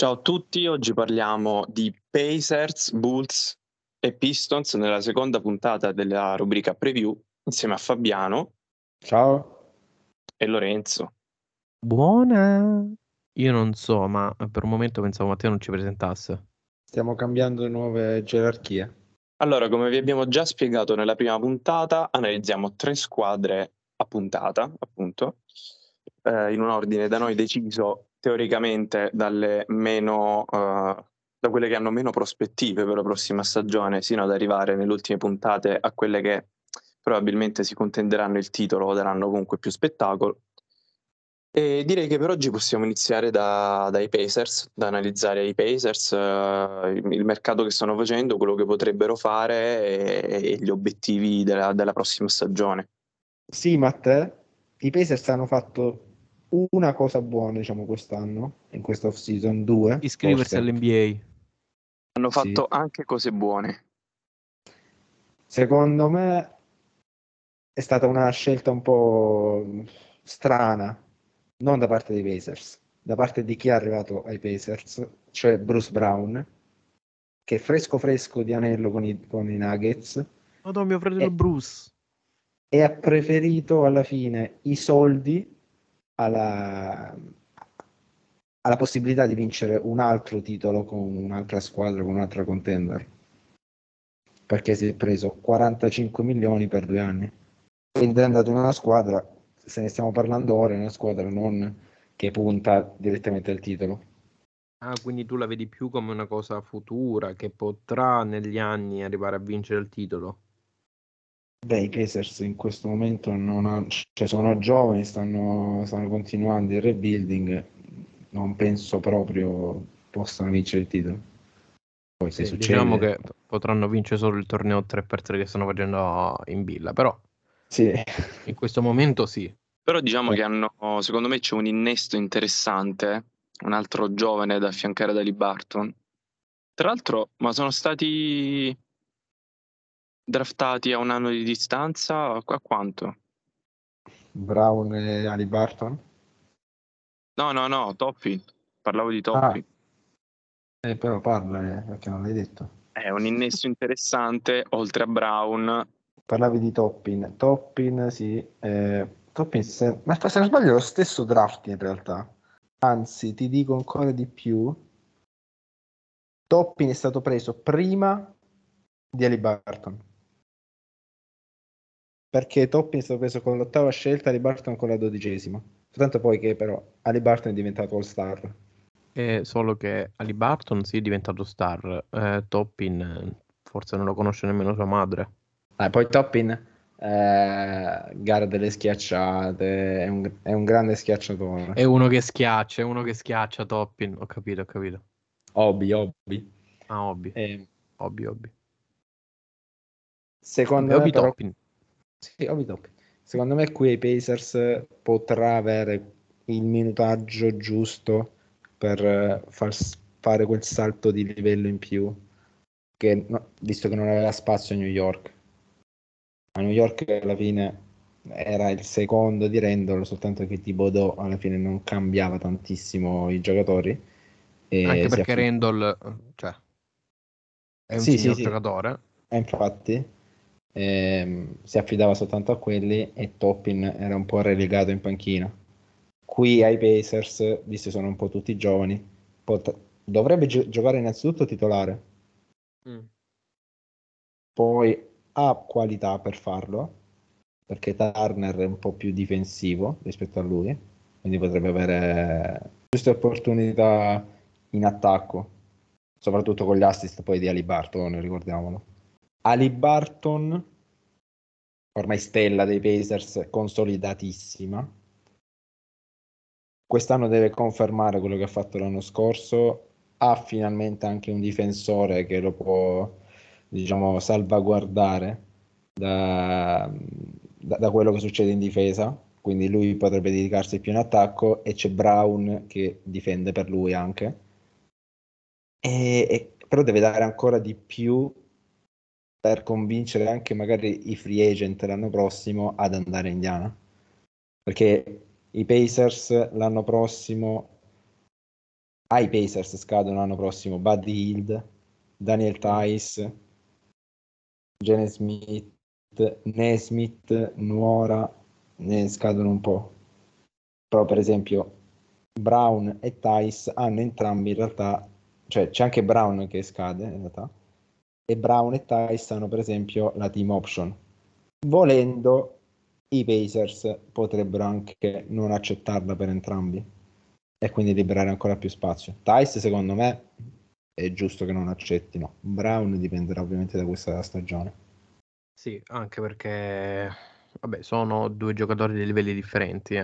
Ciao a tutti, oggi parliamo di Pacers, Bulls e Pistons nella seconda puntata della rubrica Preview insieme a Fabiano. Ciao. E Lorenzo. Buona. Io non so, ma per un momento pensavo Matteo non ci presentasse. Stiamo cambiando le nuove gerarchie. Allora, come vi abbiamo già spiegato nella prima puntata, analizziamo tre squadre a puntata, appunto, in un ordine da noi deciso teoricamente dalle meno da quelle che hanno meno prospettive per la prossima stagione, sino ad arrivare nelle ultime puntate a quelle che probabilmente si contenderanno il titolo o daranno comunque più spettacolo. E direi che per oggi possiamo iniziare dai Pacers, da analizzare i Pacers, il mercato che stanno facendo, quello che potrebbero fare e gli obiettivi della prossima stagione. Sì, Matteo, i Pacers hanno fatto una cosa buona, diciamo, quest'anno, in questa off-season, due. Iscriversi all'NBA. Hanno fatto anche cose buone. Secondo me è stata una scelta un po' strana, non da parte dei Pacers, da parte di chi è arrivato ai Pacers, cioè Bruce Brown, che è fresco di anello con i Nuggets. Madonna, mio fratello Bruce. E ha preferito alla fine i soldi alla possibilità di vincere un altro titolo con un'altra squadra, con un'altra contender, perché si è preso 45 milioni per 2 anni, quindi è andato in una squadra, se ne stiamo parlando ora, è una squadra non che punta direttamente al titolo. Quindi tu la vedi più come una cosa futura che potrà negli anni arrivare a vincere il titolo? Beh, i Pacers in questo momento sono giovani, stanno continuando il rebuilding, non penso proprio possano vincere il titolo. Poi se succede, diciamo che potranno vincere solo il torneo 3x3 che stanno facendo in Billa, però sì, in questo momento sì. Però diciamo che hanno, secondo me c'è un innesto interessante, un altro giovane da affiancare da Haliburton. Tra l'altro, ma sono stati draftati a 1 anno di distanza, a quanto? Brown e Haliburton? No, Toppin. Parlavo di Toppin. Però parla, perché non l'hai detto. È un innesso interessante, oltre a Brown. Parlavi di Toppin, sì. Toppin, ma se non sbaglio è lo stesso draft in realtà. Anzi, ti dico ancora di più. Toppin è stato preso prima di Haliburton, perché Toppin è stato preso con l'8ª scelta, Haliburton con la 12ª, soltanto poi che però Haliburton è diventato all-star. Solo che Haliburton si è diventato star, Toppin forse non lo conosce nemmeno sua madre. Poi Toppin gara delle schiacciate, è un grande schiacciatore, è uno che schiaccia Toppin, ho capito. Hobby. Secondo me qui ai Pacers potrà avere il minutaggio giusto per fare quel salto di livello in più, che, no, visto che non aveva spazio a New York. A New York alla fine era il secondo di Randle, soltanto che Thibodeau alla fine non cambiava tantissimo i giocatori. E anche perché Randle, cioè, è un signor giocatore. Sì. Infatti. Si affidava soltanto a quelli e Toppin era un po' relegato in panchina. Qui ai Pacers, visto che sono un po' tutti giovani, dovrebbe giocare innanzitutto titolare, poi ha qualità per farlo, perché Turner è un po' più difensivo rispetto a lui, quindi potrebbe avere giuste opportunità in attacco, soprattutto con gli assist poi di Haliburton, ricordiamolo. Haliburton, ormai stella dei Pacers, consolidatissima, quest'anno deve confermare quello che ha fatto l'anno scorso, ha finalmente anche un difensore che lo può, diciamo, salvaguardare da quello che succede in difesa, quindi lui potrebbe dedicarsi più in attacco e c'è Brown che difende per lui anche, però deve dare ancora di più per convincere anche magari i free agent l'anno prossimo ad andare in Indiana, perché i Pacers l'anno prossimo ai Pacers scadono l'anno prossimo Buddy Hield, Daniel Theis, Gene Smith, Nesmith, Nuora, ne scadono un po'. Però per esempio Brown e Theis hanno entrambi in realtà, cioè c'è anche Brown che scade in realtà, e Brown e Theis hanno per esempio la team option. Volendo i Pacers potrebbero anche non accettarla per entrambi e quindi liberare ancora più spazio. Theis secondo me è giusto che non accettino, Brown dipenderà ovviamente da questa stagione. Sì, anche perché vabbè, sono due giocatori di livelli differenti.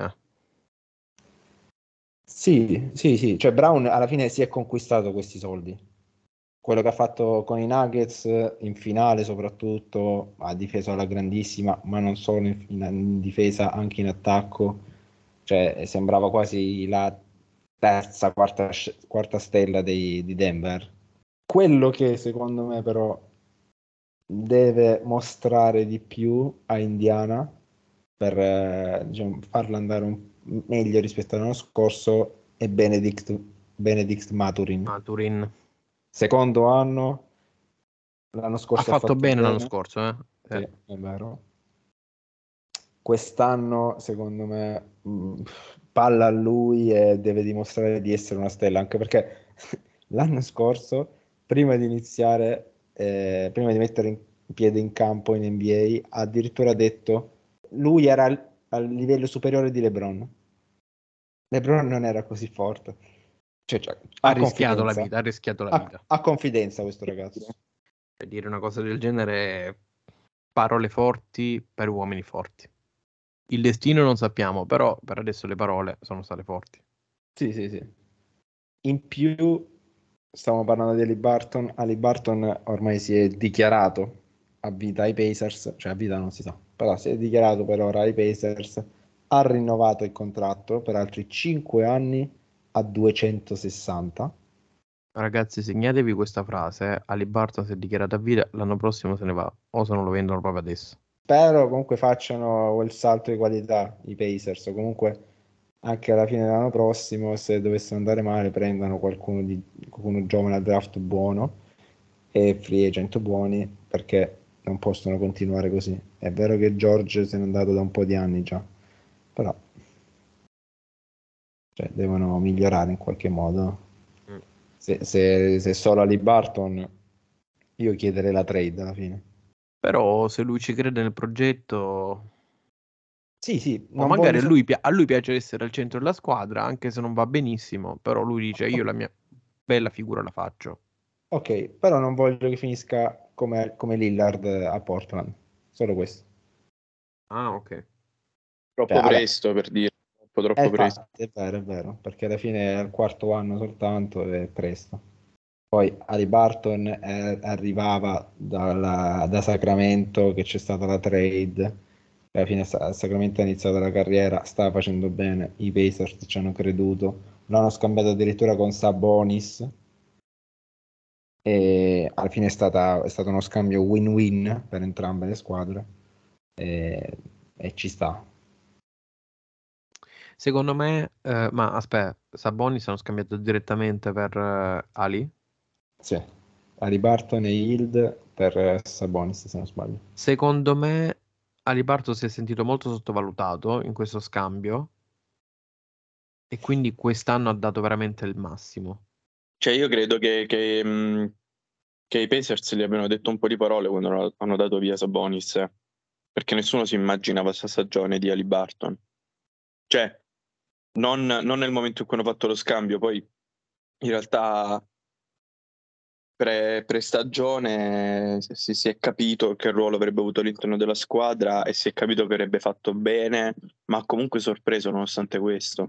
Sì, cioè Brown alla fine si è conquistato questi soldi. Quello che ha fatto con i Nuggets in finale soprattutto, ha difeso alla grandissima, ma non solo in difesa, anche in attacco. Cioè sembrava quasi la terza, quarta stella di Denver. Quello che secondo me però deve mostrare di più a Indiana per diciamo, farla andare meglio rispetto all'anno scorso è Benedict Maturin. Secondo anno, l'anno scorso ha fatto bene l'anno scorso, Sì, è vero. Quest'anno secondo me palla a lui e deve dimostrare di essere una stella, anche perché l'anno scorso prima di iniziare prima di mettere in piede in campo in NBA ha addirittura detto lui era al livello superiore di LeBron non era così forte, cioè, ha rischiato la vita, ha confidenza questo ragazzo. Per dire una cosa del genere, parole forti per uomini forti, il destino non sappiamo, però per adesso le parole sono state forti. Sì. In più stiamo parlando di Haliburton ormai si è dichiarato a vita ai Pacers, cioè a vita non si sa, però si è dichiarato per ora ai Pacers, ha rinnovato il contratto per altri 5 anni a 260. Ragazzi, segnatevi questa frase, Haliburton si è dichiarato a vita, l'anno prossimo se ne va, o se non lo vendono proprio adesso. Spero comunque facciano quel salto di qualità i Pacers, o comunque anche alla fine dell'anno prossimo, se dovessero andare male, prendano qualcuno giovane al draft buono e free agent buoni, perché non possono continuare così. È vero che George se n'è andato da un po' di anni già, però cioè, devono migliorare in qualche modo. Se solo Haliburton, io chiederei la trade alla fine. Però se lui ci crede nel progetto... Sì, ma magari a lui piace essere al centro della squadra, anche se non va benissimo, però lui dice io la mia bella figura la faccio. Ok, però non voglio che finisca come Lillard a Portland, solo questo. Ah, ok. Troppo presto per dire, troppo presto. È vero, perché alla fine è al quarto anno soltanto, è presto. Poi Haliburton arrivava da Sacramento, che c'è stata la trade. Alla fine Sacramento ha iniziato la carriera, sta facendo bene, i Pacers ci hanno creduto, l'hanno scambiato addirittura con Sabonis e alla fine è stato uno scambio win-win per entrambe le squadre e ci sta. Secondo me, ma aspetta, Sabonis hanno scambiato direttamente per Ali? Sì, Haliburton e Hield per Sabonis se non sbaglio. Secondo me Haliburton si è sentito molto sottovalutato in questo scambio e quindi quest'anno ha dato veramente il massimo. Cioè io credo che i Pacers gli abbiano detto un po' di parole quando hanno dato via Sabonis, perché nessuno si immaginava questa stagione di Haliburton. Cioè non nel momento in cui hanno fatto lo scambio, poi in realtà pre-stagione si è capito che ruolo avrebbe avuto all'interno della squadra e si è capito che avrebbe fatto bene, ma comunque sorpreso nonostante questo.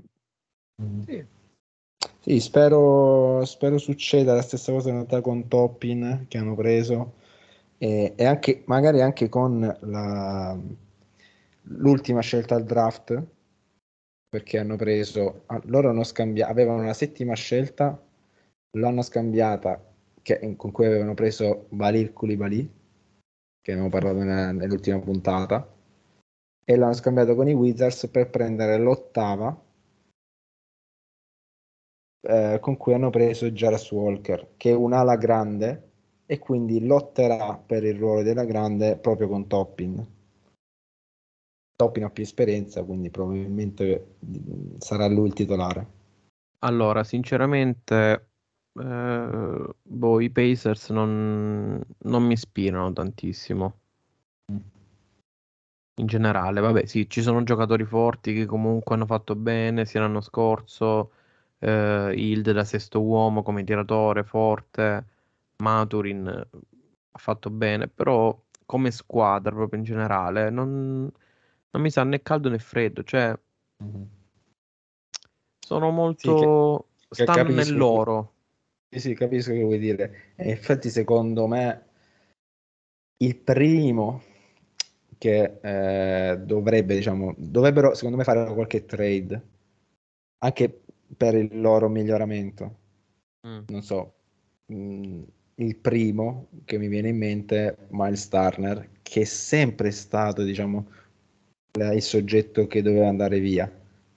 Sì, spero succeda la stessa cosa in realtà con Toppin che hanno preso e anche magari anche con l'ultima scelta al draft, perché hanno preso, loro hanno scambiato, avevano la settima scelta, l'hanno scambiata con cui avevano preso Koulibaly, che abbiamo parlato nell'ultima puntata, e l'hanno scambiato con i Wizards per prendere l'ottava con cui hanno preso Jarvis Walker, che è un'ala grande e quindi lotterà per il ruolo della grande proprio con Toppin. Toppin ha più esperienza, quindi probabilmente sarà lui il titolare. Allora, sinceramente, i Pacers non mi ispirano tantissimo. In generale, vabbè, sì, ci sono giocatori forti che comunque hanno fatto bene sia l'anno scorso, Hield da sesto uomo come tiratore forte, Maturin ha fatto bene, però come squadra proprio in generale non mi sa né caldo né freddo, cioè sono molto stanno nel loro. Sì, capisco che vuoi dire. E infatti secondo me il primo che dovrebbero secondo me fare qualche trade anche per il loro miglioramento. Non so, il primo che mi viene in mente è Miles Turner, che è sempre stato il soggetto che doveva andare via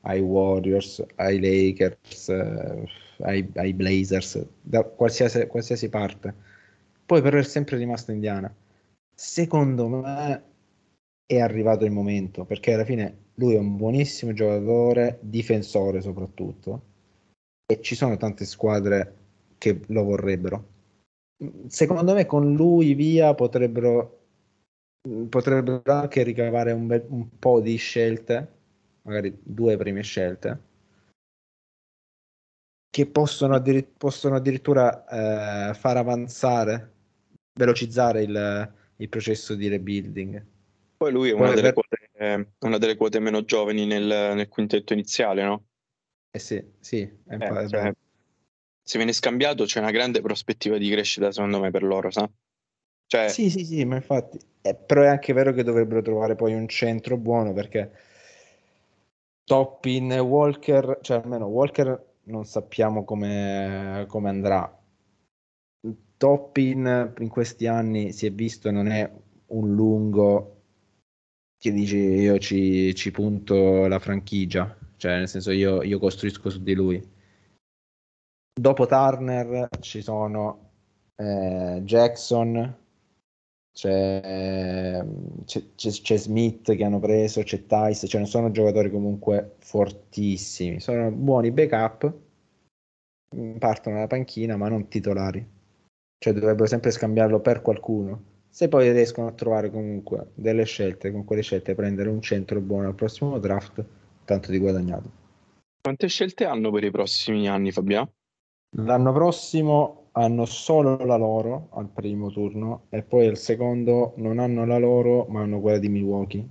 ai Warriors, ai Lakers, ai Blazers, da qualsiasi parte, poi però è sempre rimasto Indiana. Secondo me è arrivato il momento, perché alla fine lui è un buonissimo giocatore, difensore soprattutto, e ci sono tante squadre che lo vorrebbero. Secondo me con lui via potrebbero anche ricavare un po' di scelte, magari 2 prime scelte, che possono addirittura far avanzare, velocizzare il processo di rebuilding. Poi lui è una delle quote meno giovani nel quintetto iniziale, no? Sì, se viene scambiato c'è una grande prospettiva di crescita secondo me per loro, sa? Cioè... Sì, ma infatti, però è anche vero che dovrebbero trovare poi un centro buono, perché Toppin e Walker, cioè almeno Walker non sappiamo come andrà. Toppin in questi anni si è visto, non è un lungo che dice io ci punto la franchigia, cioè nel senso io costruisco su di lui. Dopo Turner ci sono Jackson, c'è Smith che hanno preso, c'è Theis, cioè non sono giocatori comunque fortissimi, sono buoni backup, partono dalla panchina ma non titolari, cioè dovrebbero sempre scambiarlo per qualcuno. Se poi riescono a trovare comunque delle scelte, con quelle scelte prendere un centro buono al prossimo draft, tanto di guadagnato. Quante scelte hanno per i prossimi anni, Fabiano? L'anno prossimo hanno solo la loro al primo turno, e poi al secondo non hanno la loro ma hanno quella di Milwaukee.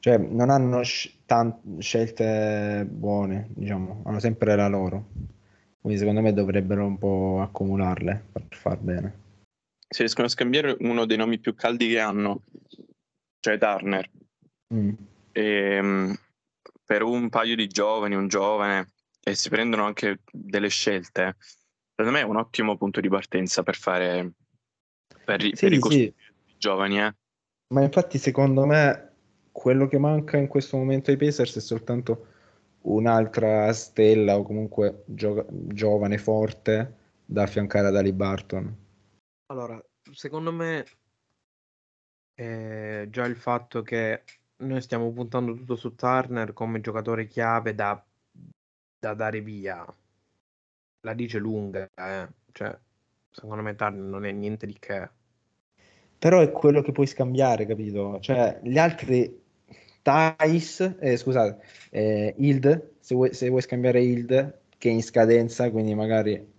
Cioè non hanno scelte buone, diciamo, hanno sempre la loro. Quindi secondo me dovrebbero un po' accumularle per far bene. Se riescono a scambiare uno dei nomi più caldi che hanno, cioè Turner, per un paio di giovani, un giovane, e si prendono anche delle scelte, secondo me è un ottimo punto di partenza per ricostruire i giovani. Ma infatti secondo me quello che manca in questo momento ai Pacers è soltanto un'altra stella o comunque giovane forte da affiancare ad Haliburton. Allora, secondo me già il fatto che noi stiamo puntando tutto su Turner come giocatore chiave da dare via la dice lunga, cioè secondo me Turner non è niente di che, però è quello che puoi scambiare, capito? Cioè gli altri Hield, se vuoi scambiare Hield che è in scadenza, quindi magari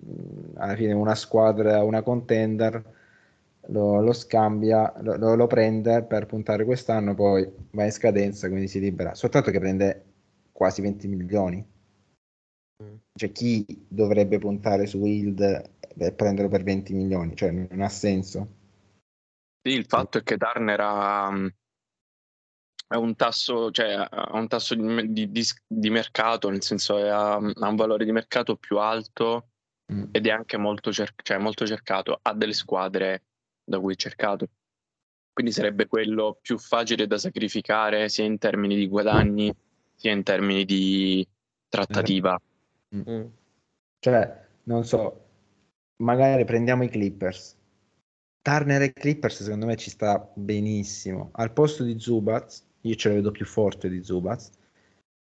alla fine una squadra, una contender lo scambia, lo prende per puntare quest'anno, poi va in scadenza, quindi si libera, soltanto che prende quasi 20 milioni. Cioè chi dovrebbe puntare su Hield e prenderlo per 20 milioni? Cioè non ha senso. Sì, il fatto è che Turner ha un tasso, cioè, di mercato, nel senso ha un valore di mercato più alto ed è anche molto cercato, ha delle squadre da cui è cercato, quindi sarebbe quello più facile da sacrificare sia in termini di guadagni sia in termini di trattativa. Cioè, non so, magari prendiamo i Clippers. Turner e Clippers secondo me ci sta benissimo. Al posto di Zubac, io ce lo vedo più forte di Zubac,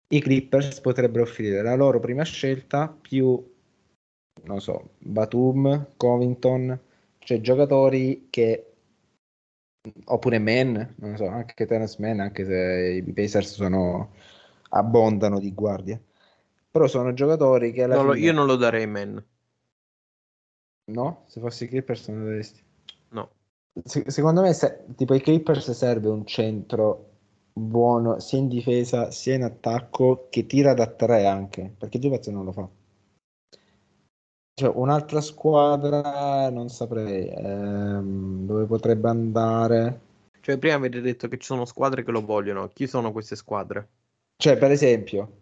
i Clippers potrebbero offrire la loro prima scelta più, non so, Batum, Covington, cioè giocatori che, oppure Mann, non so, anche Terence Mann, anche se i Pacers sono, abbondano di guardie, però sono giocatori che alla fine... Io non lo darei Mann. No? Se fossi i Clippers non lo daresti? No. Secondo me tipo i Clippers serve un centro buono sia in difesa sia in attacco, che tira da tre anche, perché Giovazzo non lo fa. Cioè, un'altra squadra non saprei dove potrebbe andare. Cioè, prima avete detto che ci sono squadre che lo vogliono. Chi sono queste squadre? Cioè, per esempio,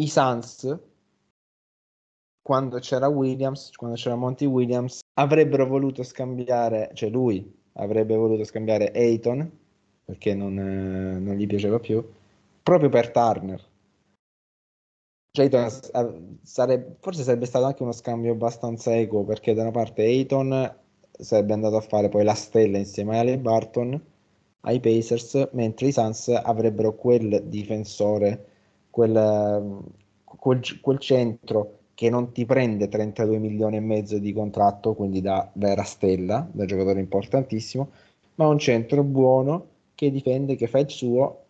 i Suns, quando c'era Williams, quando c'era Monty Williams, avrebbero voluto scambiare, cioè lui avrebbe voluto scambiare Ayton, perché non gli piaceva più, proprio per Turner. Ayton forse sarebbe stato anche uno scambio abbastanza equo, perché da una parte Ayton sarebbe andato a fare poi la stella insieme a Haliburton ai Pacers, mentre i Suns avrebbero quel difensore, quel centro che non ti prende 32 milioni e mezzo di contratto, quindi da vera stella, da giocatore importantissimo, ma un centro buono che difende, che fa il suo,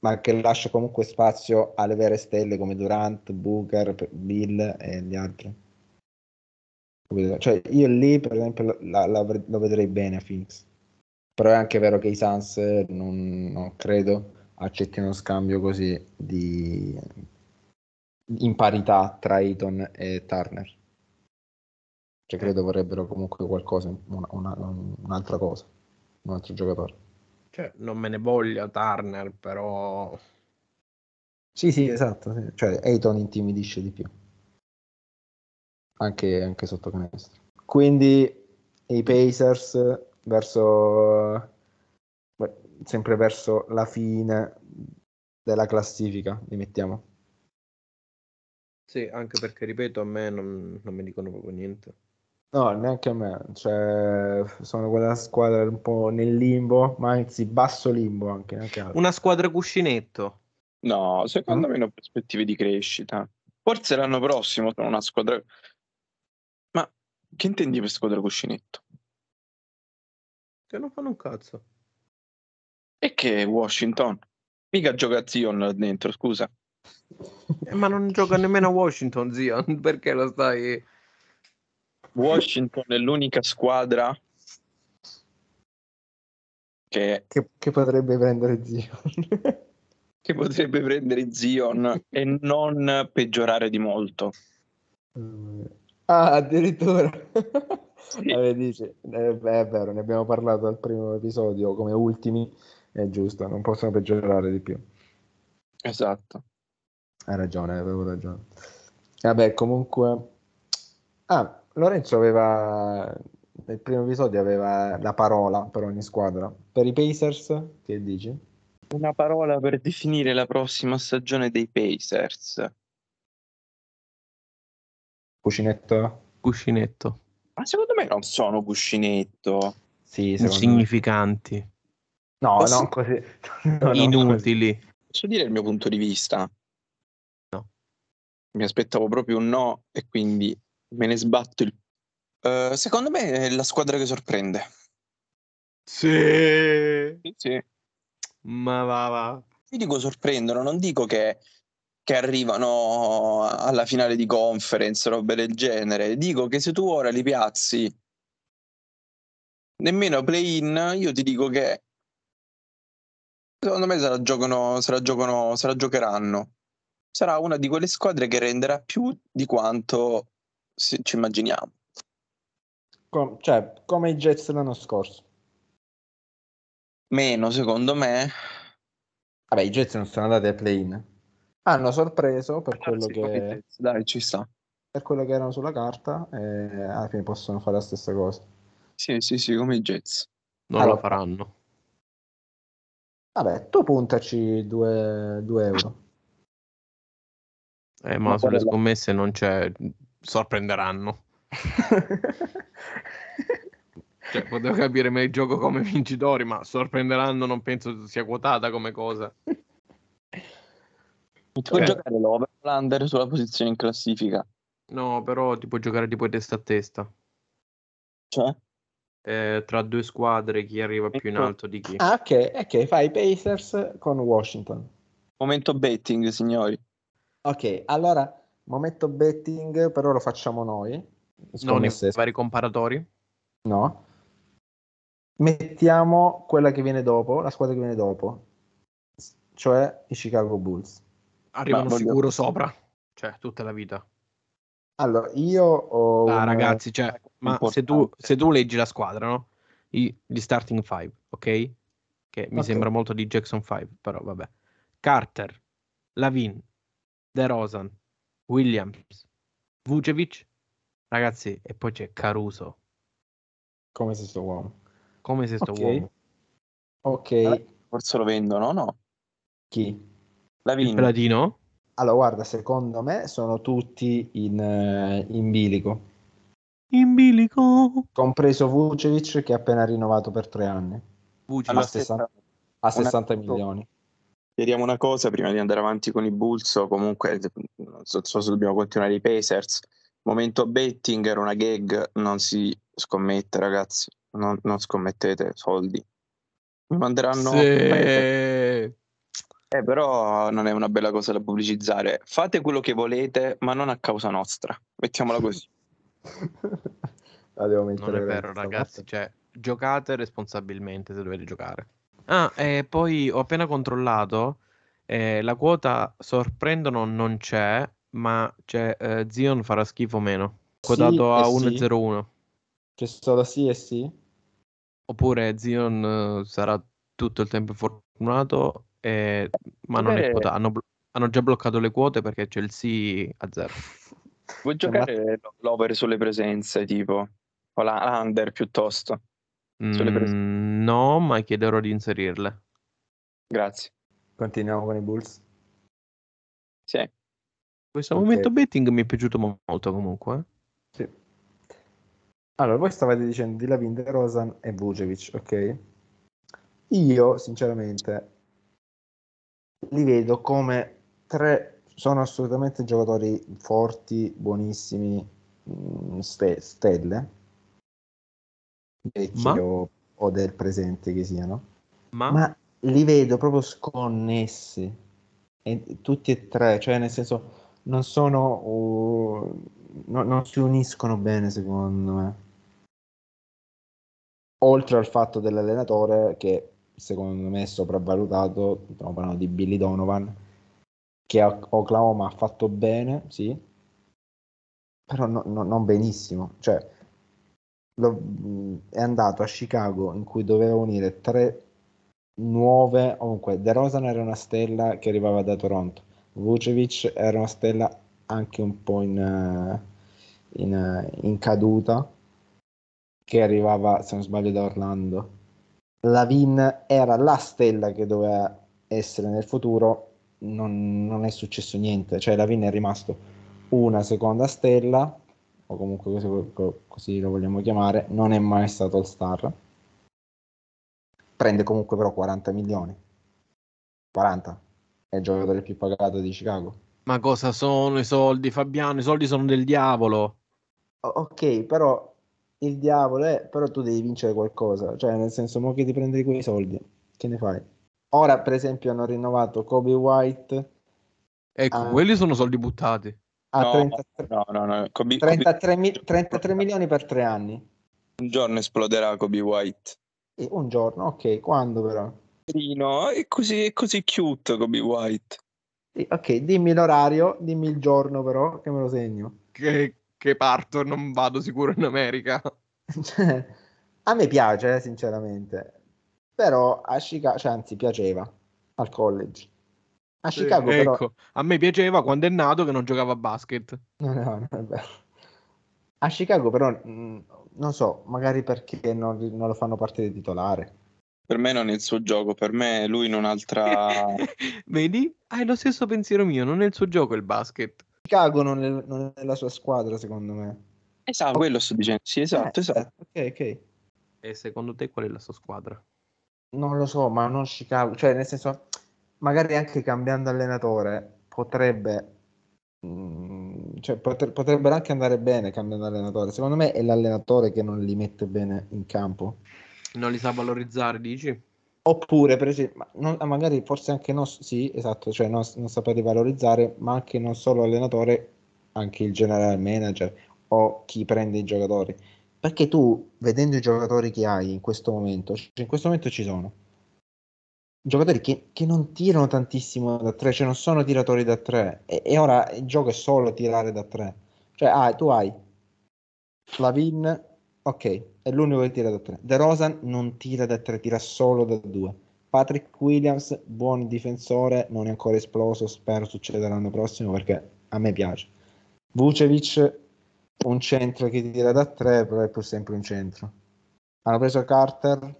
ma che lascia comunque spazio alle vere stelle come Durant, Booker, Bill e gli altri. Cioè, io lì, per esempio, lo vedrei bene a Phoenix. Però è anche vero che i Suns non credo accettino uno scambio così in parità tra Ayton e Turner. Cioè, credo vorrebbero comunque qualcosa, un'altra cosa, un altro giocatore. Cioè, non me ne voglia Turner, però... Sì, esatto. Sì. Cioè, Ayton intimidisce di più. Anche sotto canestro. Quindi, i Pacers verso la fine della classifica, li mettiamo. Sì, anche perché, ripeto, a me non mi dicono proprio niente. No, neanche a me, cioè, sono quella squadra un po' nel limbo, ma anzi basso limbo anche. Una squadra cuscinetto? No, secondo me non ho prospettive di crescita. Forse l'anno prossimo sono una squadra... Ma che intendi per squadra cuscinetto? Che non fanno un cazzo. E che Washington? Mica gioca Zion là dentro, scusa. Ma non gioca nemmeno Washington Zion, perché lo stai... Washington è l'unica squadra che potrebbe prendere Zion e non peggiorare di molto. Addirittura sì. Vabbè, dice, è vero, ne abbiamo parlato al primo episodio, come ultimi è giusto, non possono peggiorare di più. Esatto, avevo ragione. Vabbè, comunque Lorenzo aveva nel primo episodio la parola per ogni squadra. Per i Pacers, che dici? Una parola per definire la prossima stagione dei Pacers. Cuscinetto. Ma secondo me non sono cuscinetto. Sì, insignificanti. No, posso... non così. No, inutili. Posso dire il mio punto di vista? No. Mi aspettavo proprio un no e quindi... me ne sbatto il... secondo me è la squadra che sorprende. Sì. Ma va. Io dico sorprendono, non dico che arrivano alla finale di conference, robe del genere. Dico che se tu ora li piazzi nemmeno play-in, io ti dico che secondo me se la giocheranno. Sarà una di quelle squadre che renderà più di quanto... ci immaginiamo, cioè come i Jets l'anno scorso, meno, secondo me. Vabbè, i Jets non sono andati ai play-in, hanno sorpreso per quello che dai, ci sta, per quello che erano sulla carta, e alla fine possono fare la stessa cosa. Sì, come i Jets non lo faranno. Vabbè, tu puntaci 2 euro. Ma sulle scommesse non c'è, sorprenderanno. Cioè, potevo capire me il gioco come vincitori, ma sorprenderanno non penso sia quotata come cosa. Ti puoi giocare l'over l'under sulla posizione in classifica? No, però ti puoi giocare tipo testa a testa. Cioè? Tra due squadre chi arriva più in alto di chi. Ah, ok, fai Pacers con Washington. Momento betting, signori. Ok, allora momento betting, però lo facciamo noi. Non i vari comparatori? No. Mettiamo quella che viene dopo, la squadra che viene dopo, cioè i Chicago Bulls. Arrivano sicuro sopra, cioè tutta la vita. Allora, io ho ragazzi, cioè, ma se tu leggi la squadra, no? Gli starting five, ok? Che mi sembra molto di Jackson 5, però vabbè. Carter, Lavin, DeRozan, Williams, Vučević, ragazzi, e poi c'è Caruso. Come se sto uomo. Ok. Forse lo vendono, no? Chi? Lavin. Platino? Allora, guarda, secondo me sono tutti in bilico. In bilico? Compreso Vučević, che ha appena rinnovato per 3 anni. Allora, a 60 milioni. Vediamo una cosa prima di andare avanti con i Bulls, o comunque non so se dobbiamo continuare i Pacers. Momento betting, era una gag, non si scommette, ragazzi. Non scommettete soldi. Mi manderanno... Sì. Però non è una bella cosa da pubblicizzare. Fate quello che volete, ma non a causa nostra. Mettiamola così. La devo mettere. Non è vero, ragazzi. Cioè, giocate responsabilmente se dovete giocare. Poi ho appena controllato. La quota sorprendono non c'è, ma c'è Zion farà schifo meno. Quotato a 1,01. C'è solo sì e sì? Oppure Zion sarà tutto il tempo infortunato... ma non è quota. Hanno già bloccato le quote perché c'è il sì a 0. Vuoi giocare l'over sulle presenze, tipo, o la under piuttosto? No, ma chiederò di inserirle. Grazie. Continuiamo con i Bulls. Sì. Questo momento betting mi è piaciuto molto comunque. Sì. Allora, voi stavate dicendo di Lavin, DeRozan e Vučević, ok? Io sinceramente li vedo come tre, sono assolutamente giocatori forti, buonissimi, stelle vecchi o del presente che siano, ma li vedo proprio sconnessi, e tutti e tre, cioè nel senso non sono non si uniscono bene, secondo me, oltre al fatto dell'allenatore che secondo me è sopravvalutato. Stiamo parlando di Billy Donovan, che a Oklahoma ha fatto bene, sì, però non benissimo, cioè è andato a Chicago in cui doveva unire 3 nuove, comunque DeRozan era una stella che arrivava da Toronto, Vučević era una stella anche un po' in caduta, che arrivava, se non sbaglio, da Orlando. Lavin era la stella che doveva essere nel futuro, non è successo niente, cioè Lavin è rimasto una seconda stella, o comunque così lo vogliamo chiamare, non è mai stato All-Star, prende comunque però 40 milioni, è il giocatore più pagato di Chicago. Ma cosa sono i soldi, Fabiano? I soldi sono del diavolo. Ok, però... il diavolo è, però tu devi vincere qualcosa, cioè nel senso, mo che ti prendi quei soldi, che ne fai? Ora per esempio hanno rinnovato Coby White, ecco, quelli sono soldi buttati a 33 milioni per 3 anni. Un giorno esploderà Coby White, un giorno, ok, quando però? No, è così cute Coby White, ok, dimmi l'orario, dimmi il giorno però, che me lo segno, che parto, non vado sicuro in America. A me piace, sinceramente, però a Chicago, cioè, anzi piaceva al college, a Chicago ecco, però... a me piaceva quando è nato, che non giocava a basket, no, vabbè. A Chicago però non so, magari perché non lo fanno parte titolare. Per me non è il suo gioco, per me lui in un'altra... Vedi? Hai lo stesso pensiero mio, non è il suo gioco il basket. Chicago non è la sua squadra, secondo me. Esatto, quello sto dicendo. Sì, esatto. Ok. E secondo te qual è la sua squadra? Non lo so, ma non Chicago. Cioè, nel senso, magari anche cambiando allenatore potrebbe... cioè, potrebbero anche andare bene cambiando allenatore. Secondo me è l'allenatore che non li mette bene in campo. Non li sa valorizzare, dici? Oppure, per esempio, magari forse anche no, sì, esatto, cioè non saperli valorizzare, ma anche non solo allenatore, anche il general manager o chi prende i giocatori. Perché tu, vedendo i giocatori che hai in questo momento, cioè in questo momento ci sono giocatori che non tirano tantissimo da tre, cioè non sono tiratori da tre, e ora il gioco è solo tirare da tre. Cioè tu hai Lavin, ok, è l'unico che tira da 3. DeRozan non tira da 3, tira solo da 2. Patrick Williams, buon difensore, non è ancora esploso, spero succeda l'anno prossimo perché a me piace. Vučević, un centro che tira da 3, però è pur sempre un centro. Hanno preso Carter,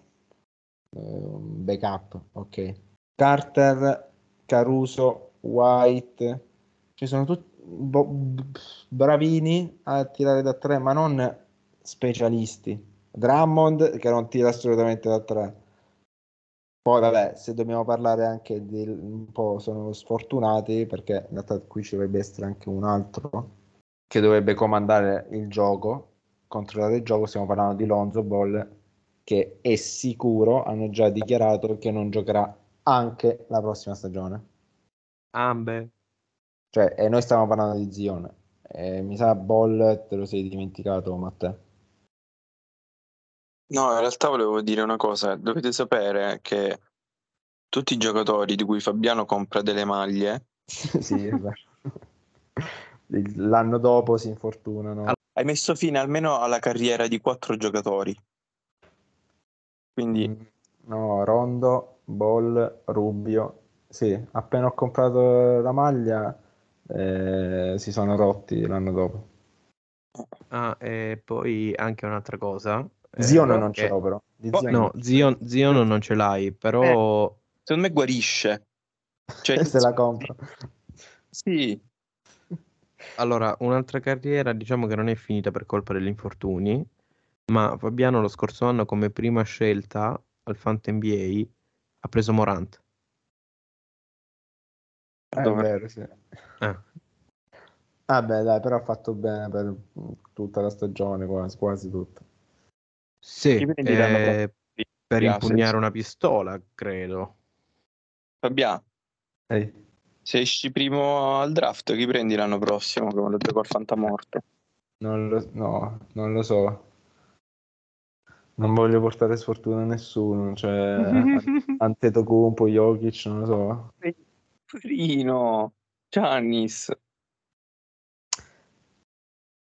un backup, ok. Carter, Caruso, White, ci sono tutti bravini a tirare da 3, ma non specialisti. Drummond che non tira assolutamente da 3. Poi vabbè, se dobbiamo parlare anche di un po', sono sfortunati perché in realtà qui ci dovrebbe essere anche un altro che dovrebbe comandare il gioco, controllare il gioco. Stiamo parlando di Lonzo Ball, che è sicuro, hanno già dichiarato che non giocherà anche la prossima stagione. Ambe. Cioè, e noi stiamo parlando di Zion. Mi sa Ball te lo sei dimenticato, Matteo. No, in realtà volevo dire una cosa. Dovete sapere che tutti i giocatori di cui Fabiano compra delle maglie sì, è vero. L'anno dopo si infortunano. Hai messo fine almeno alla carriera di 4 giocatori. Quindi no, Rondo, Ball, Rubio. Sì, appena ho comprato la maglia si sono rotti l'anno dopo. E poi anche un'altra cosa. Zion non ce l'ho però. Zion non ce l'hai, però secondo me guarisce, cioè, se la compro. Sì. Allora, un'altra carriera diciamo che non è finita per colpa degli infortuni, ma Fabiano lo scorso anno come prima scelta al Fantasy NBA ha preso Morant. Dove? È vero, sì. Vabbè, dai, però ha fatto bene per tutta la stagione, quasi tutta. Sì, per impugnare una pistola, credo. Fabiano, se esci primo al draft, chi prendi l'anno prossimo? Come lo gioco al fantamorte? Non lo so. Non voglio portare sfortuna a nessuno. Cioè, Antetokounmpo, Jokic, non lo so. Frino, Giannis.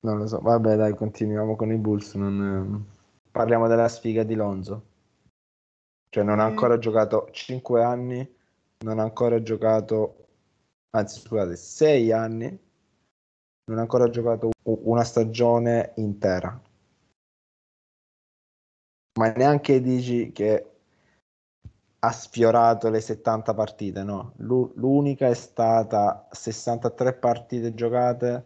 Non lo so. Vabbè, dai, continuiamo con i Bulls. Parliamo della sfiga di Lonzo. Cioè non ha ancora giocato 5 anni, non ha ancora giocato, anzi scusate, 6 anni, non ha ancora giocato una stagione intera. Ma neanche dici che ha sfiorato le 70 partite, no? L'unica è stata 63 partite giocate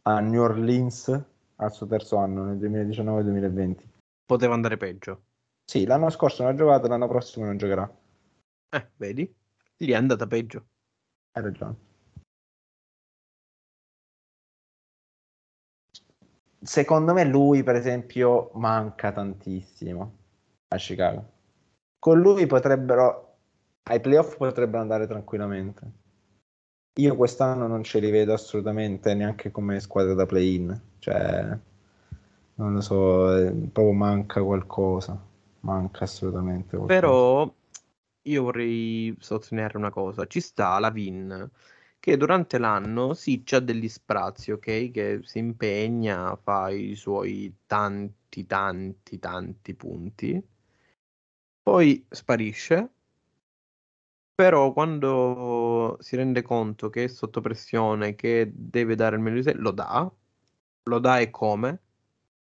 a New Orleans al suo terzo anno, nel 2019-2020. Poteva andare peggio. Sì, l'anno scorso non ha giocato, l'anno prossimo non giocherà. Vedi? Gli è andata peggio. Hai ragione. Secondo me lui, per esempio, manca tantissimo a Chicago. Con lui potrebbero, ai playoff potrebbero andare tranquillamente. Io quest'anno non ce li vedo assolutamente, neanche come squadra da play-in. Cioè... non lo so, proprio manca assolutamente qualcosa. Però io vorrei sottolineare una cosa, ci sta Lavin che durante l'anno sì c'ha degli sprazzi, ok, che si impegna, fa i suoi tanti punti, poi sparisce, però quando si rende conto che è sotto pressione, che deve dare il meglio di sé, lo dà e come?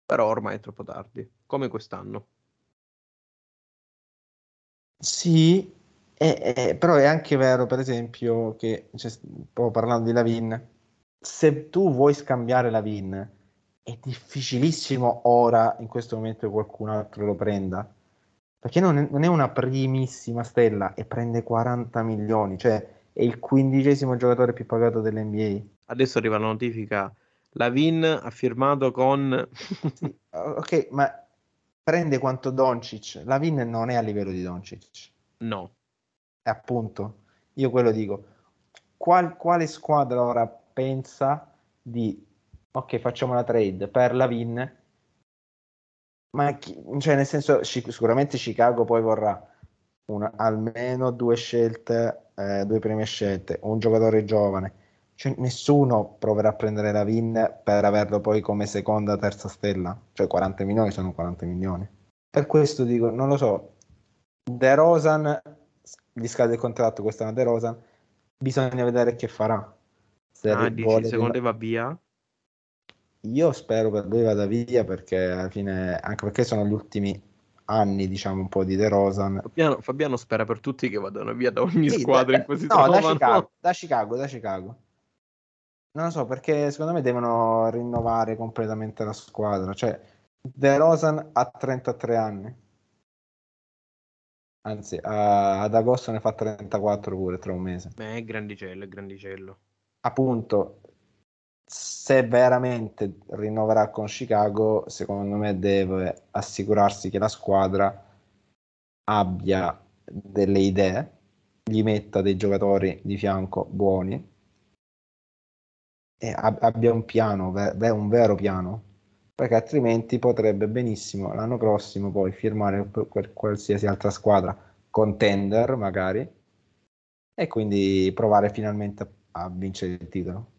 Però ormai è troppo tardi, come quest'anno. Sì, però è anche vero, per esempio, che, cioè, parlando di Lavin, se tu vuoi scambiare Lavin, è difficilissimo ora, in questo momento, che qualcun altro lo prenda, perché non è una primissima stella e prende 40 milioni, cioè è il 15° giocatore più pagato dell'NBA. Adesso arriva la notifica, Lavin ha firmato con... sì, ok, ma prende quanto Doncic. Lavin non è a livello di Doncic. No. E appunto, io quello dico. Quale squadra ora pensa di ok, facciamo la trade per Lavin? Ma cioè, nel senso, sicuramente Chicago poi vorrà almeno due scelte, due prime scelte, un giocatore giovane. Cioè, nessuno proverà a prendere Lavin per averlo poi come seconda, terza stella. Cioè 40 milioni sono 40 milioni. Per questo dico, non lo so. DeRozan gli scade il contratto quest'anno, DeRozan bisogna vedere che farà. Se secondo te va via? Io spero per lui vada via, perché alla fine, anche perché sono gli ultimi anni, diciamo, un po' di DeRozan. Fabiano spera per tutti che vadano via da ogni squadra in cui si trovano. Da Chicago. Non lo so, perché secondo me devono rinnovare completamente la squadra. Cioè, DeRozan ha 33 anni. Anzi, ad agosto ne fa 34 pure, tra un mese. Beh, è grandicello. Appunto, se veramente rinnoverà con Chicago, secondo me deve assicurarsi che la squadra abbia delle idee, gli metta dei giocatori di fianco buoni e abbia un piano, un vero piano, perché altrimenti potrebbe benissimo l'anno prossimo poi firmare per qualsiasi altra squadra contender magari, e quindi provare finalmente a vincere il titolo.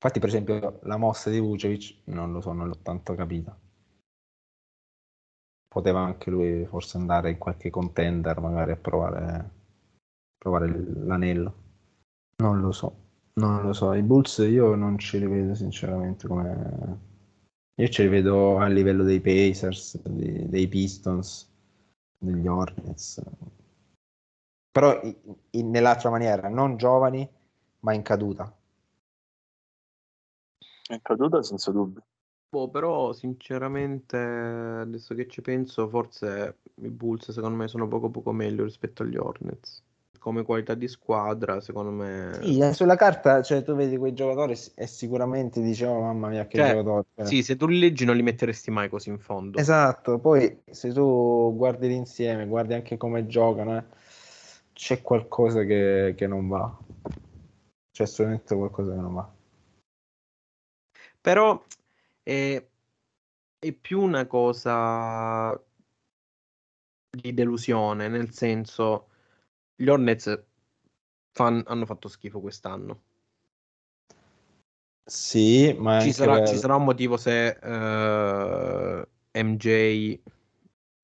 Infatti, per esempio, la mossa di Vučević non l'ho tanto capita. Poteva anche lui forse andare in qualche contender magari a provare l'anello. Non lo so, i Bulls io non ce li vedo sinceramente come... Io ce li vedo a livello dei Pacers, dei Pistons, degli Hornets. Però nell'altra maniera, non giovani, ma in caduta. In caduta senza dubbio. Però sinceramente, adesso che ci penso, forse i Bulls secondo me sono poco meglio rispetto agli Hornets. Come qualità di squadra, secondo me. Sì, sulla carta, cioè, tu vedi quei giocatori e sicuramente dici, oh mamma mia, che giocatori. Sì, se tu li leggi non li metteresti mai così in fondo. Esatto, poi se tu guardi l'insieme, guardi anche come giocano, c'è qualcosa che non va. C'è solamente qualcosa che non va. Però è più una cosa di delusione, nel senso... Gli Hornets hanno fatto schifo quest'anno. Sì, ma ci sarà un motivo se MJ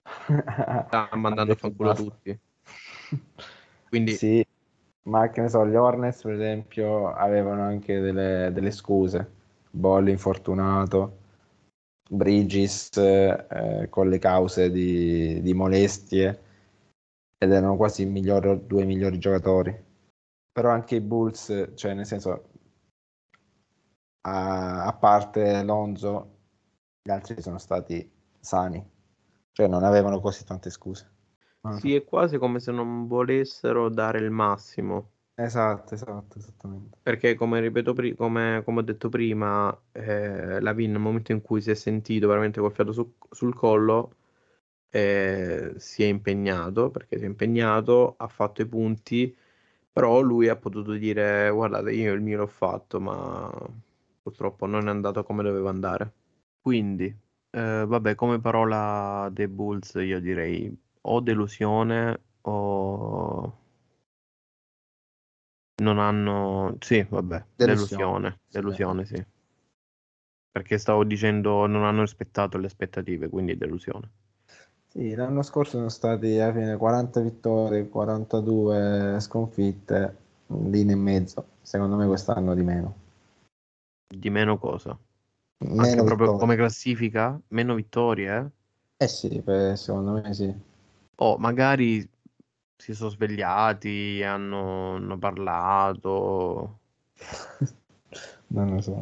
sta mandando a fanculo tutti. Quindi... Sì, ma che ne so, gli Hornets per esempio avevano anche delle scuse. Ball infortunato, Bridges con le cause di molestie. Ed erano quasi due migliori giocatori. Però anche i Bulls, cioè nel senso, a parte Lonzo, gli altri sono stati sani, cioè non avevano così tante scuse. Sì, è quasi come se non volessero dare il massimo. Esatto, esattamente. Perché come ripeto, come ho detto prima, Lavin nel momento in cui si è sentito veramente col fiato sul collo, si è impegnato, ha fatto i punti, però lui ha potuto dire guardate, io il mio l'ho fatto, ma purtroppo non è andato come doveva andare. Quindi come parola dei Bulls io direi o delusione o non hanno... Sì, vabbè, delusione sì. Perché stavo dicendo non hanno rispettato le aspettative, quindi delusione. Sì, l'anno scorso sono stati alla fine 40 vittorie, 42 sconfitte, lì nel mezzo. Secondo me quest'anno di meno. Di meno cosa? Meno anche vittorie. Proprio come classifica? Meno vittorie? Eh sì, secondo me sì. Magari si sono svegliati, hanno parlato. Non lo so.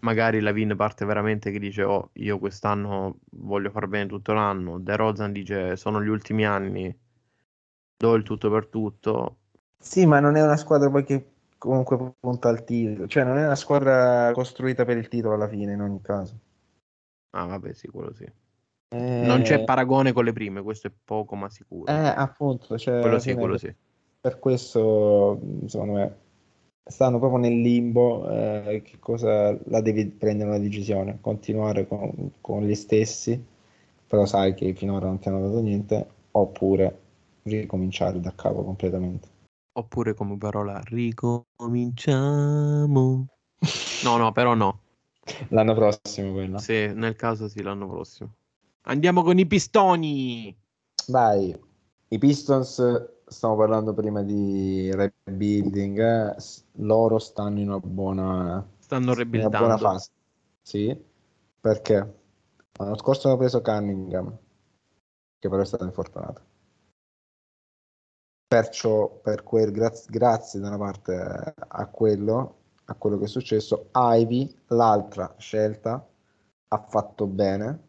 Magari Lavin parte veramente che dice: oh, io quest'anno voglio far bene tutto l'anno. DeRozan dice: sono gli ultimi anni, do il tutto per tutto. Sì, ma non è una squadra poi che comunque punta al titolo, cioè non è una squadra costruita per il titolo alla fine in ogni caso. Ah vabbè, sì, quello sì. Non c'è paragone con le prime, questo è poco ma sicuro. Appunto, cioè, quello sì. Per questo secondo me stanno proprio nel limbo, che cosa la devi prendere una decisione, continuare con gli stessi, però sai che finora non ti hanno dato niente, oppure ricominciare da capo completamente. Oppure come parola ricominciamo. No, però no. L'anno prossimo quella. Sì, nel caso sì, l'anno prossimo. Andiamo con i pistoni. Vai. I Pistons, stavo parlando prima di rebuilding, loro stanno in una buona... Stanno rebuildando. Una buona fase. Sì, perché l'anno scorso hanno preso Cunningham, che però è stato infortunato. Perciò, per quel grazie da una parte a quello che è successo, Ivy, l'altra scelta, ha fatto bene,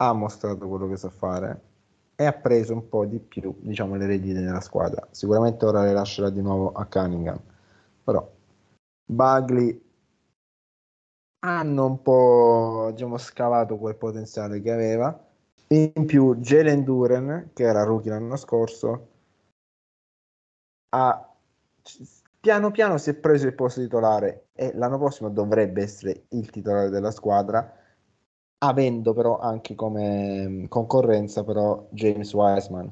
ha mostrato quello che sa fare e ha preso un po' di più, diciamo, le redini della squadra. Sicuramente ora le lascerà di nuovo a Cunningham, però Bagley hanno un po', diciamo, scavato quel potenziale che aveva. In più Jalen Duren, che era rookie l'anno scorso, piano piano si è preso il posto titolare e l'anno prossimo dovrebbe essere il titolare della squadra, avendo però anche come concorrenza però James Wiseman.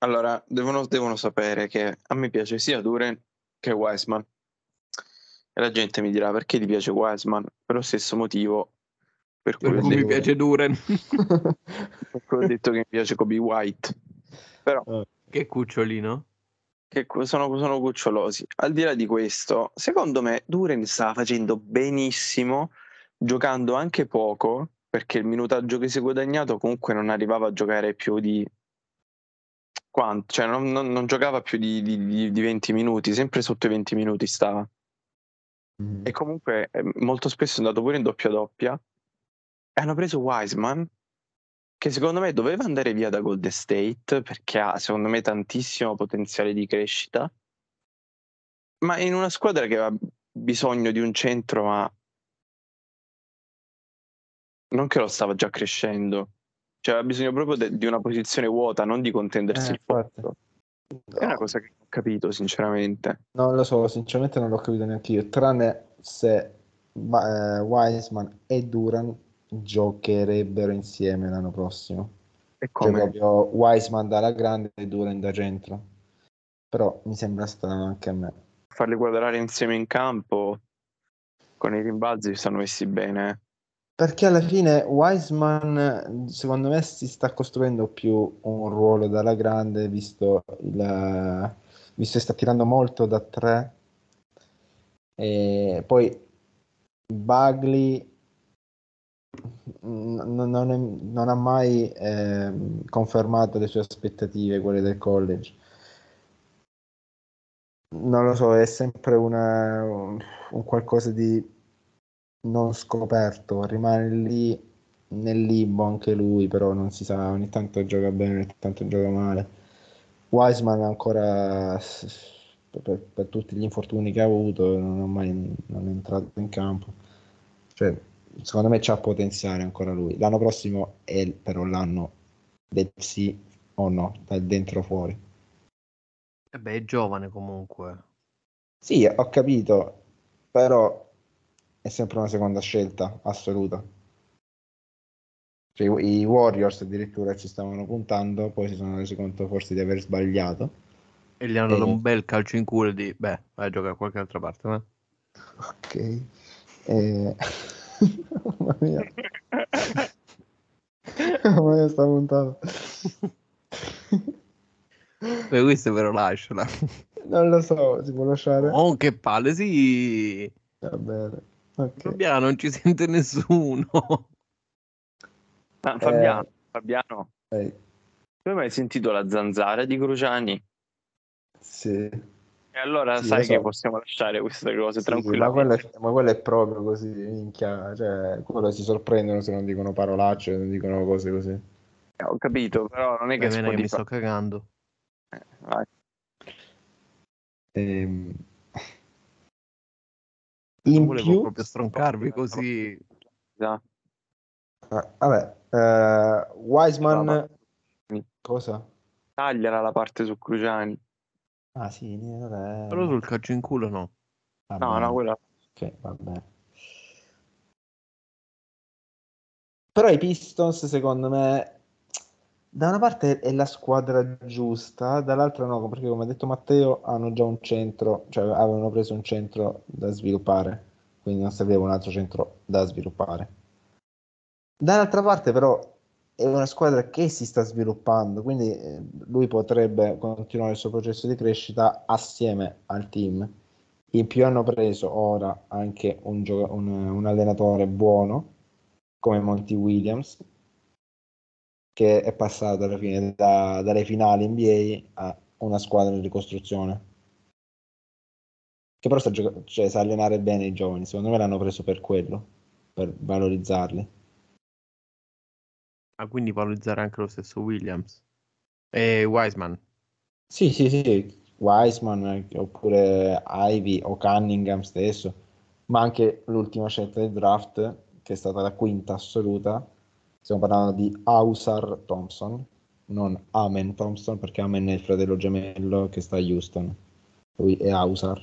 Allora devono sapere che a me piace sia Duren che Wiseman, e la gente mi dirà: perché ti piace Wiseman? Per lo stesso motivo per cui mi piace Duren. Perché ho detto che mi piace Coby White, però che cucciolino. Che sono cucciolosi. Al di là di questo, secondo me Duren sta facendo benissimo, giocando anche poco, perché il minutaggio che si è guadagnato comunque non arrivava a giocare più di quanto, cioè non giocava più di 20 minuti, sempre sotto i 20 minuti stava. E comunque molto spesso è andato pure in doppia e hanno preso Wiseman, che secondo me doveva andare via da Golden State, perché ha secondo me tantissimo potenziale di crescita, ma in una squadra che aveva bisogno di un centro, ma non che lo stava già crescendo, cioè aveva bisogno proprio di una posizione vuota, non di contendersi il posto. No. È una cosa che non ho capito sinceramente. Non lo so, sinceramente non l'ho capito neanche io, tranne se Wiseman e Duren giocherebbero insieme l'anno prossimo. E come? Cioè, proprio Wiseman dalla grande e Duren da centro. Però mi sembra strano anche a me. Farli quadrare insieme in campo con i rimbalzi stanno messi bene. Perché alla fine Wiseman, secondo me, si sta costruendo più un ruolo dalla grande, visto che sta tirando molto da tre. E poi Bagley non ha mai confermato le sue aspettative, quelle del college. Non lo so, è sempre un qualcosa di non scoperto, rimane lì nel limbo anche lui, però non si sa, ogni tanto gioca bene, ogni tanto gioca male. Wiseman ancora, per tutti gli infortuni che ha avuto, non è entrato in campo, cioè secondo me c'ha potenziale ancora lui. L'anno prossimo è però l'anno del sì o no, dal dentro o fuori. E beh, è giovane comunque. Sì, ho capito, però è sempre una seconda scelta assoluta. Cioè, i Warriors addirittura ci stavano puntando, poi si sono resi conto forse di aver sbagliato e gli hanno dato un bel calcio in culo di vai a giocare a qualche altra parte, ma... ok. Mamma mia. Mamma mia, sta puntata. Beh, questo però lasciala. Non lo so, si può lasciare? Oh, che palle, sì. Va bene. Okay. Fabiano, non ci sente nessuno. Ah, Fabiano. Tu hai mai sentito la zanzara di Cruciani? Sì. E allora sì, sai che possiamo lasciare queste cose tranquillamente. Sì, ma quello è proprio così, minchia, cioè, quello si sorprendono se non dicono parolacce, se non dicono cose così. Ho capito, però non è che Spotify... mi sto cagando. Vai. Non volevo più... proprio stroncarvi così. Già. Vabbè, Wiseman cosa? Tagliala la parte su Cruciani. Ah sì, vabbè. Però sul calcio in culo no. Vabbè. No, quella. Ok, vabbè. Però i Pistons secondo me da una parte è la squadra giusta, dall'altra no, perché come ha detto Matteo hanno già un centro, cioè avevano preso un centro da sviluppare, quindi non serviva un altro centro da sviluppare. Dall'altra parte però è una squadra che si sta sviluppando, quindi lui potrebbe continuare il suo processo di crescita assieme al team. In più hanno preso ora anche un allenatore buono come Monty Williams, che è passato alla fine dalle finali NBA a una squadra in ricostruzione, che però sa allenare bene i giovani. Secondo me l'hanno preso per quello, per valorizzarli. Ah, quindi valorizzare anche lo stesso Williams e Wiseman. Sì, Wiseman oppure Ivy o Cunningham stesso, ma anche l'ultima scelta del draft, che è stata la quinta assoluta. Stiamo parlando di Ausar Thompson, non Amen Thompson, perché Amen è il fratello gemello che sta a Houston. Lui è Ausar.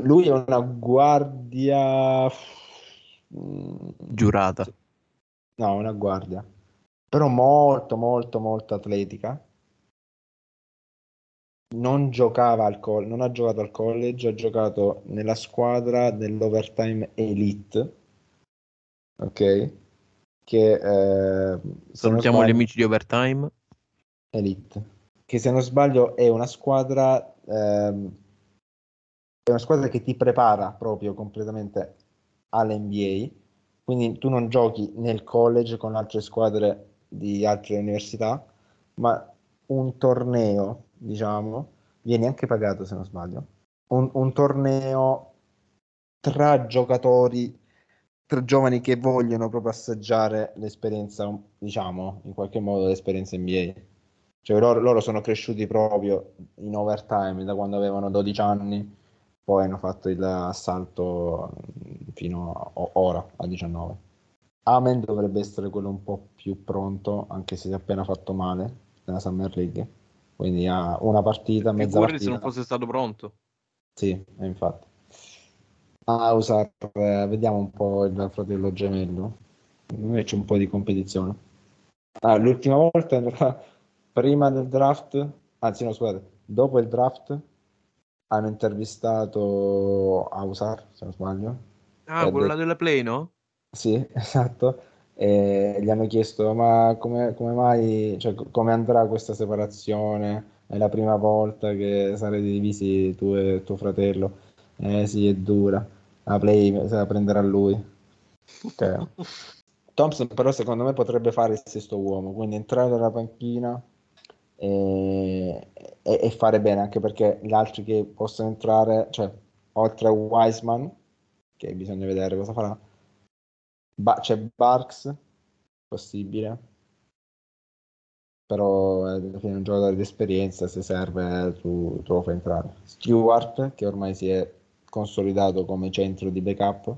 Lui è una guardia giurata. No, una guardia, però molto molto molto atletica. Non giocava al college, non ha giocato al college, ha giocato nella squadra dell'Overtime Elite, ok, che salutiamo gli amici di Overtime Elite, che se non sbaglio è una squadra che ti prepara proprio completamente all'NBA, quindi tu non giochi nel college con altre squadre di altre università, ma un torneo, diciamo, viene anche pagato se non sbaglio, un torneo tra giocatori, tra giovani che vogliono proprio assaggiare l'esperienza, diciamo, in qualche modo l'esperienza NBA. Cioè loro sono cresciuti proprio in Overtime da quando avevano 12 anni, poi hanno fatto il salto fino a ora, a 19. Amen dovrebbe essere quello un po' più pronto, anche se si è appena fatto male nella Summer League, quindi ha una partita, mezza partita. Se non fosse stato pronto. Sì, infatti. Ausar, vediamo un po' il fratello gemello, invece un po' di competizione. L'ultima volta, prima del draft, anzi no scusate, dopo il draft hanno intervistato Ausar, se non sbaglio. Quello là della Play, no? Sì, esatto, e gli hanno chiesto ma come mai, cioè, come andrà questa separazione, è la prima volta che sarete divisi tu e tuo fratello. Sì, è dura, la Play se la prenderà lui, okay. Thompson però secondo me potrebbe fare il sesto uomo, quindi entrare dalla panchina e fare bene, anche perché gli altri che possono entrare, cioè oltre a Wiseman, che bisogna vedere cosa farà, c'è Barks possibile, però è un giocatore di esperienza, se serve tu lo fai entrare. Stewart, che ormai si è consolidato come centro di backup,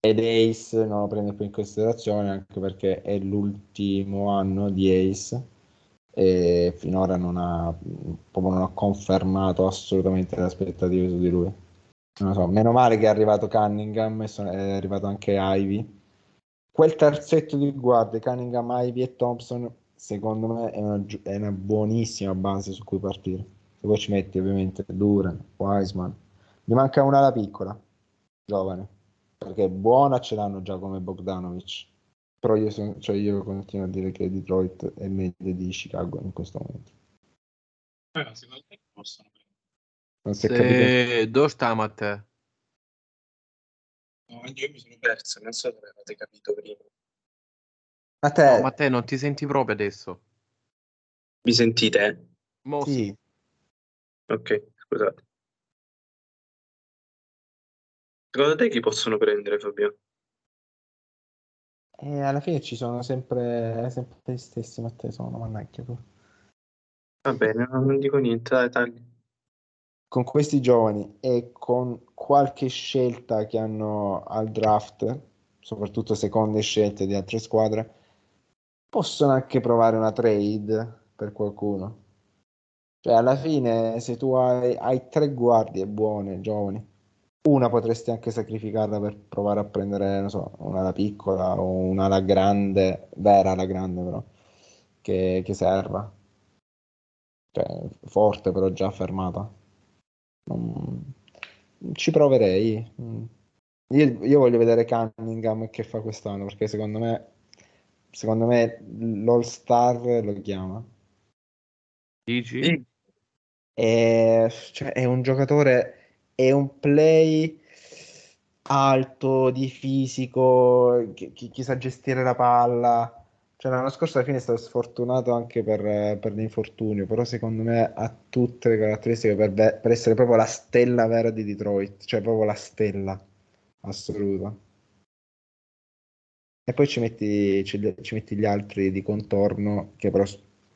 ed Ace non lo prende più in considerazione, anche perché è l'ultimo anno di Ace e finora non ha confermato assolutamente le aspettative su di lui. Non lo so, meno male che è arrivato Cunningham e è arrivato anche Ivy. Quel terzetto di guardie, Cunningham, Ivy e Thompson, secondo me è una buonissima base su cui partire. Se poi ci metti ovviamente Duren, Wiseman, gli manca un'ala piccola, giovane, perché buona ce l'hanno già come Bogdanovic, però io continuo a dire che Detroit è meglio di Chicago in questo momento. Però secondo me possono prendere. Non si è capito. Dove sta Matteo? No, io mi sono perso, non so dove avete capito prima. Matteo, no, Matteo, non ti senti proprio adesso? Mi sentite? Sì. Ok, scusate. Secondo te chi possono prendere, Fabiano? Alla fine ci sono sempre gli stessi, Matteo, sono mannaggia tu. Va bene, non dico niente, dai, tagli. Con questi giovani e con qualche scelta che hanno al draft, soprattutto seconde scelte di altre squadre, possono anche provare una trade per qualcuno. Cioè, alla fine, se tu hai tre guardie buone, giovani, una potresti anche sacrificarla per provare a prendere, non so, un'ala piccola o un'ala grande, vera ala grande però, che serva. Cioè, forte però già fermata. Ci proverei. Io voglio vedere Cunningham che fa quest'anno, perché secondo me l'All-Star lo chiama. Dici? Cioè, è un giocatore... È un play alto, di fisico, chi sa gestire la palla. Cioè, l'anno scorso alla fine è stato sfortunato anche per l'infortunio, però secondo me ha tutte le caratteristiche per essere proprio la stella vera di Detroit, cioè proprio la stella assoluta. E poi ci metti gli altri di contorno che però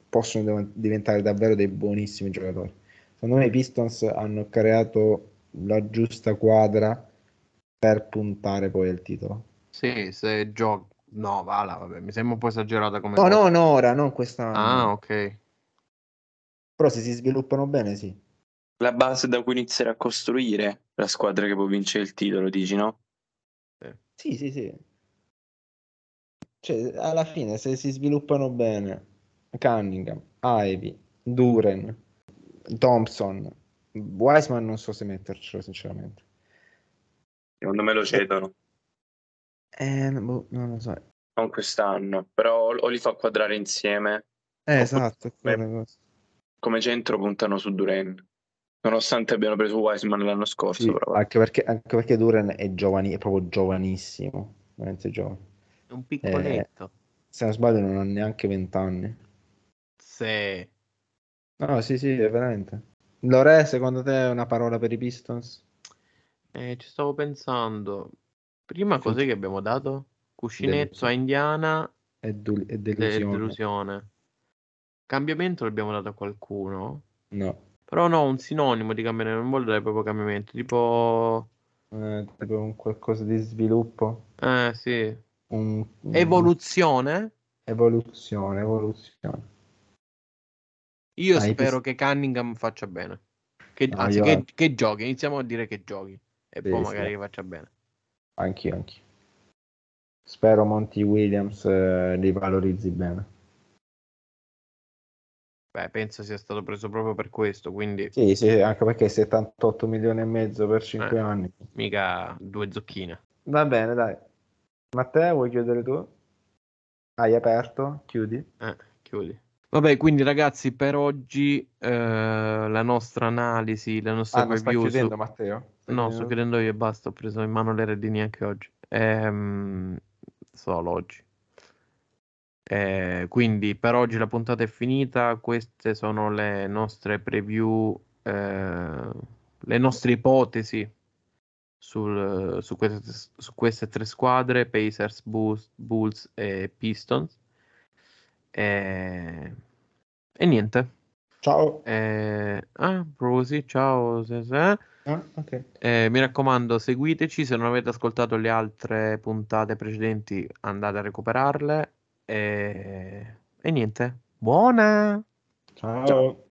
possono diventare davvero dei buonissimi giocatori. Secondo me i Pistons hanno creato la giusta quadra per puntare poi al titolo. Sì, se gioca. No, vabbè, mi sembra un po' esagerata come. No, cosa. No, ora, non quest'anno. Ah, ok. Però se si sviluppano bene, sì. La base da cui iniziare a costruire la squadra che può vincere il titolo, dici, no? Sì. Cioè, alla fine, se si sviluppano bene, Cunningham, Ivy, Duren, Thompson, Wiseman non so se mettercelo sinceramente. Secondo me lo cedono. Non lo so. Non quest'anno, però o li fa quadrare insieme. Esatto. Come centro puntano su Duren. Nonostante abbiano preso Wiseman l'anno scorso. Sì, però. Anche perché Duren è giovane, è proprio giovanissimo. Veramente giovane. È un piccoletto. Se non sbaglio non ha neanche 20 anni. Sì. No, sì, è veramente. Lore, secondo te è una parola per i Pistons? Ci stavo pensando. Prima cos'è che abbiamo dato? Cuscinetto a Indiana e delusione. Cambiamento l'abbiamo dato a qualcuno? No. Però no, un sinonimo di cambiamento, non vuol dire proprio cambiamento, tipo un qualcosa di sviluppo. Sì. Evoluzione? Evoluzione. Io spero che Cunningham faccia bene. Che giochi. Iniziamo a dire che giochi. E poi magari che faccia bene. Anch'io. Spero Monty Williams li valorizzi bene. Beh, penso sia stato preso proprio per questo, quindi... Sì, anche perché 78 milioni e mezzo per 5 anni. Mica due zocchine. Va bene, dai. Matteo, vuoi chiudere tu? Hai aperto? Chiudi. Chiudi. Vabbè, quindi ragazzi, per oggi la nostra analisi, la nostra review... Sto chiudendo, Matteo? Sto chiudendo io e basta, ho preso in mano le redini anche oggi. Solo oggi. Quindi per oggi la puntata è finita, queste sono le nostre preview, le nostre ipotesi su queste tre squadre, Pacers, Bulls e Pistons. E niente, ciao. Rosi, ciao. Okay. Mi raccomando, seguiteci. Se non avete ascoltato le altre puntate precedenti, andate a recuperarle. E niente, buona. Ciao.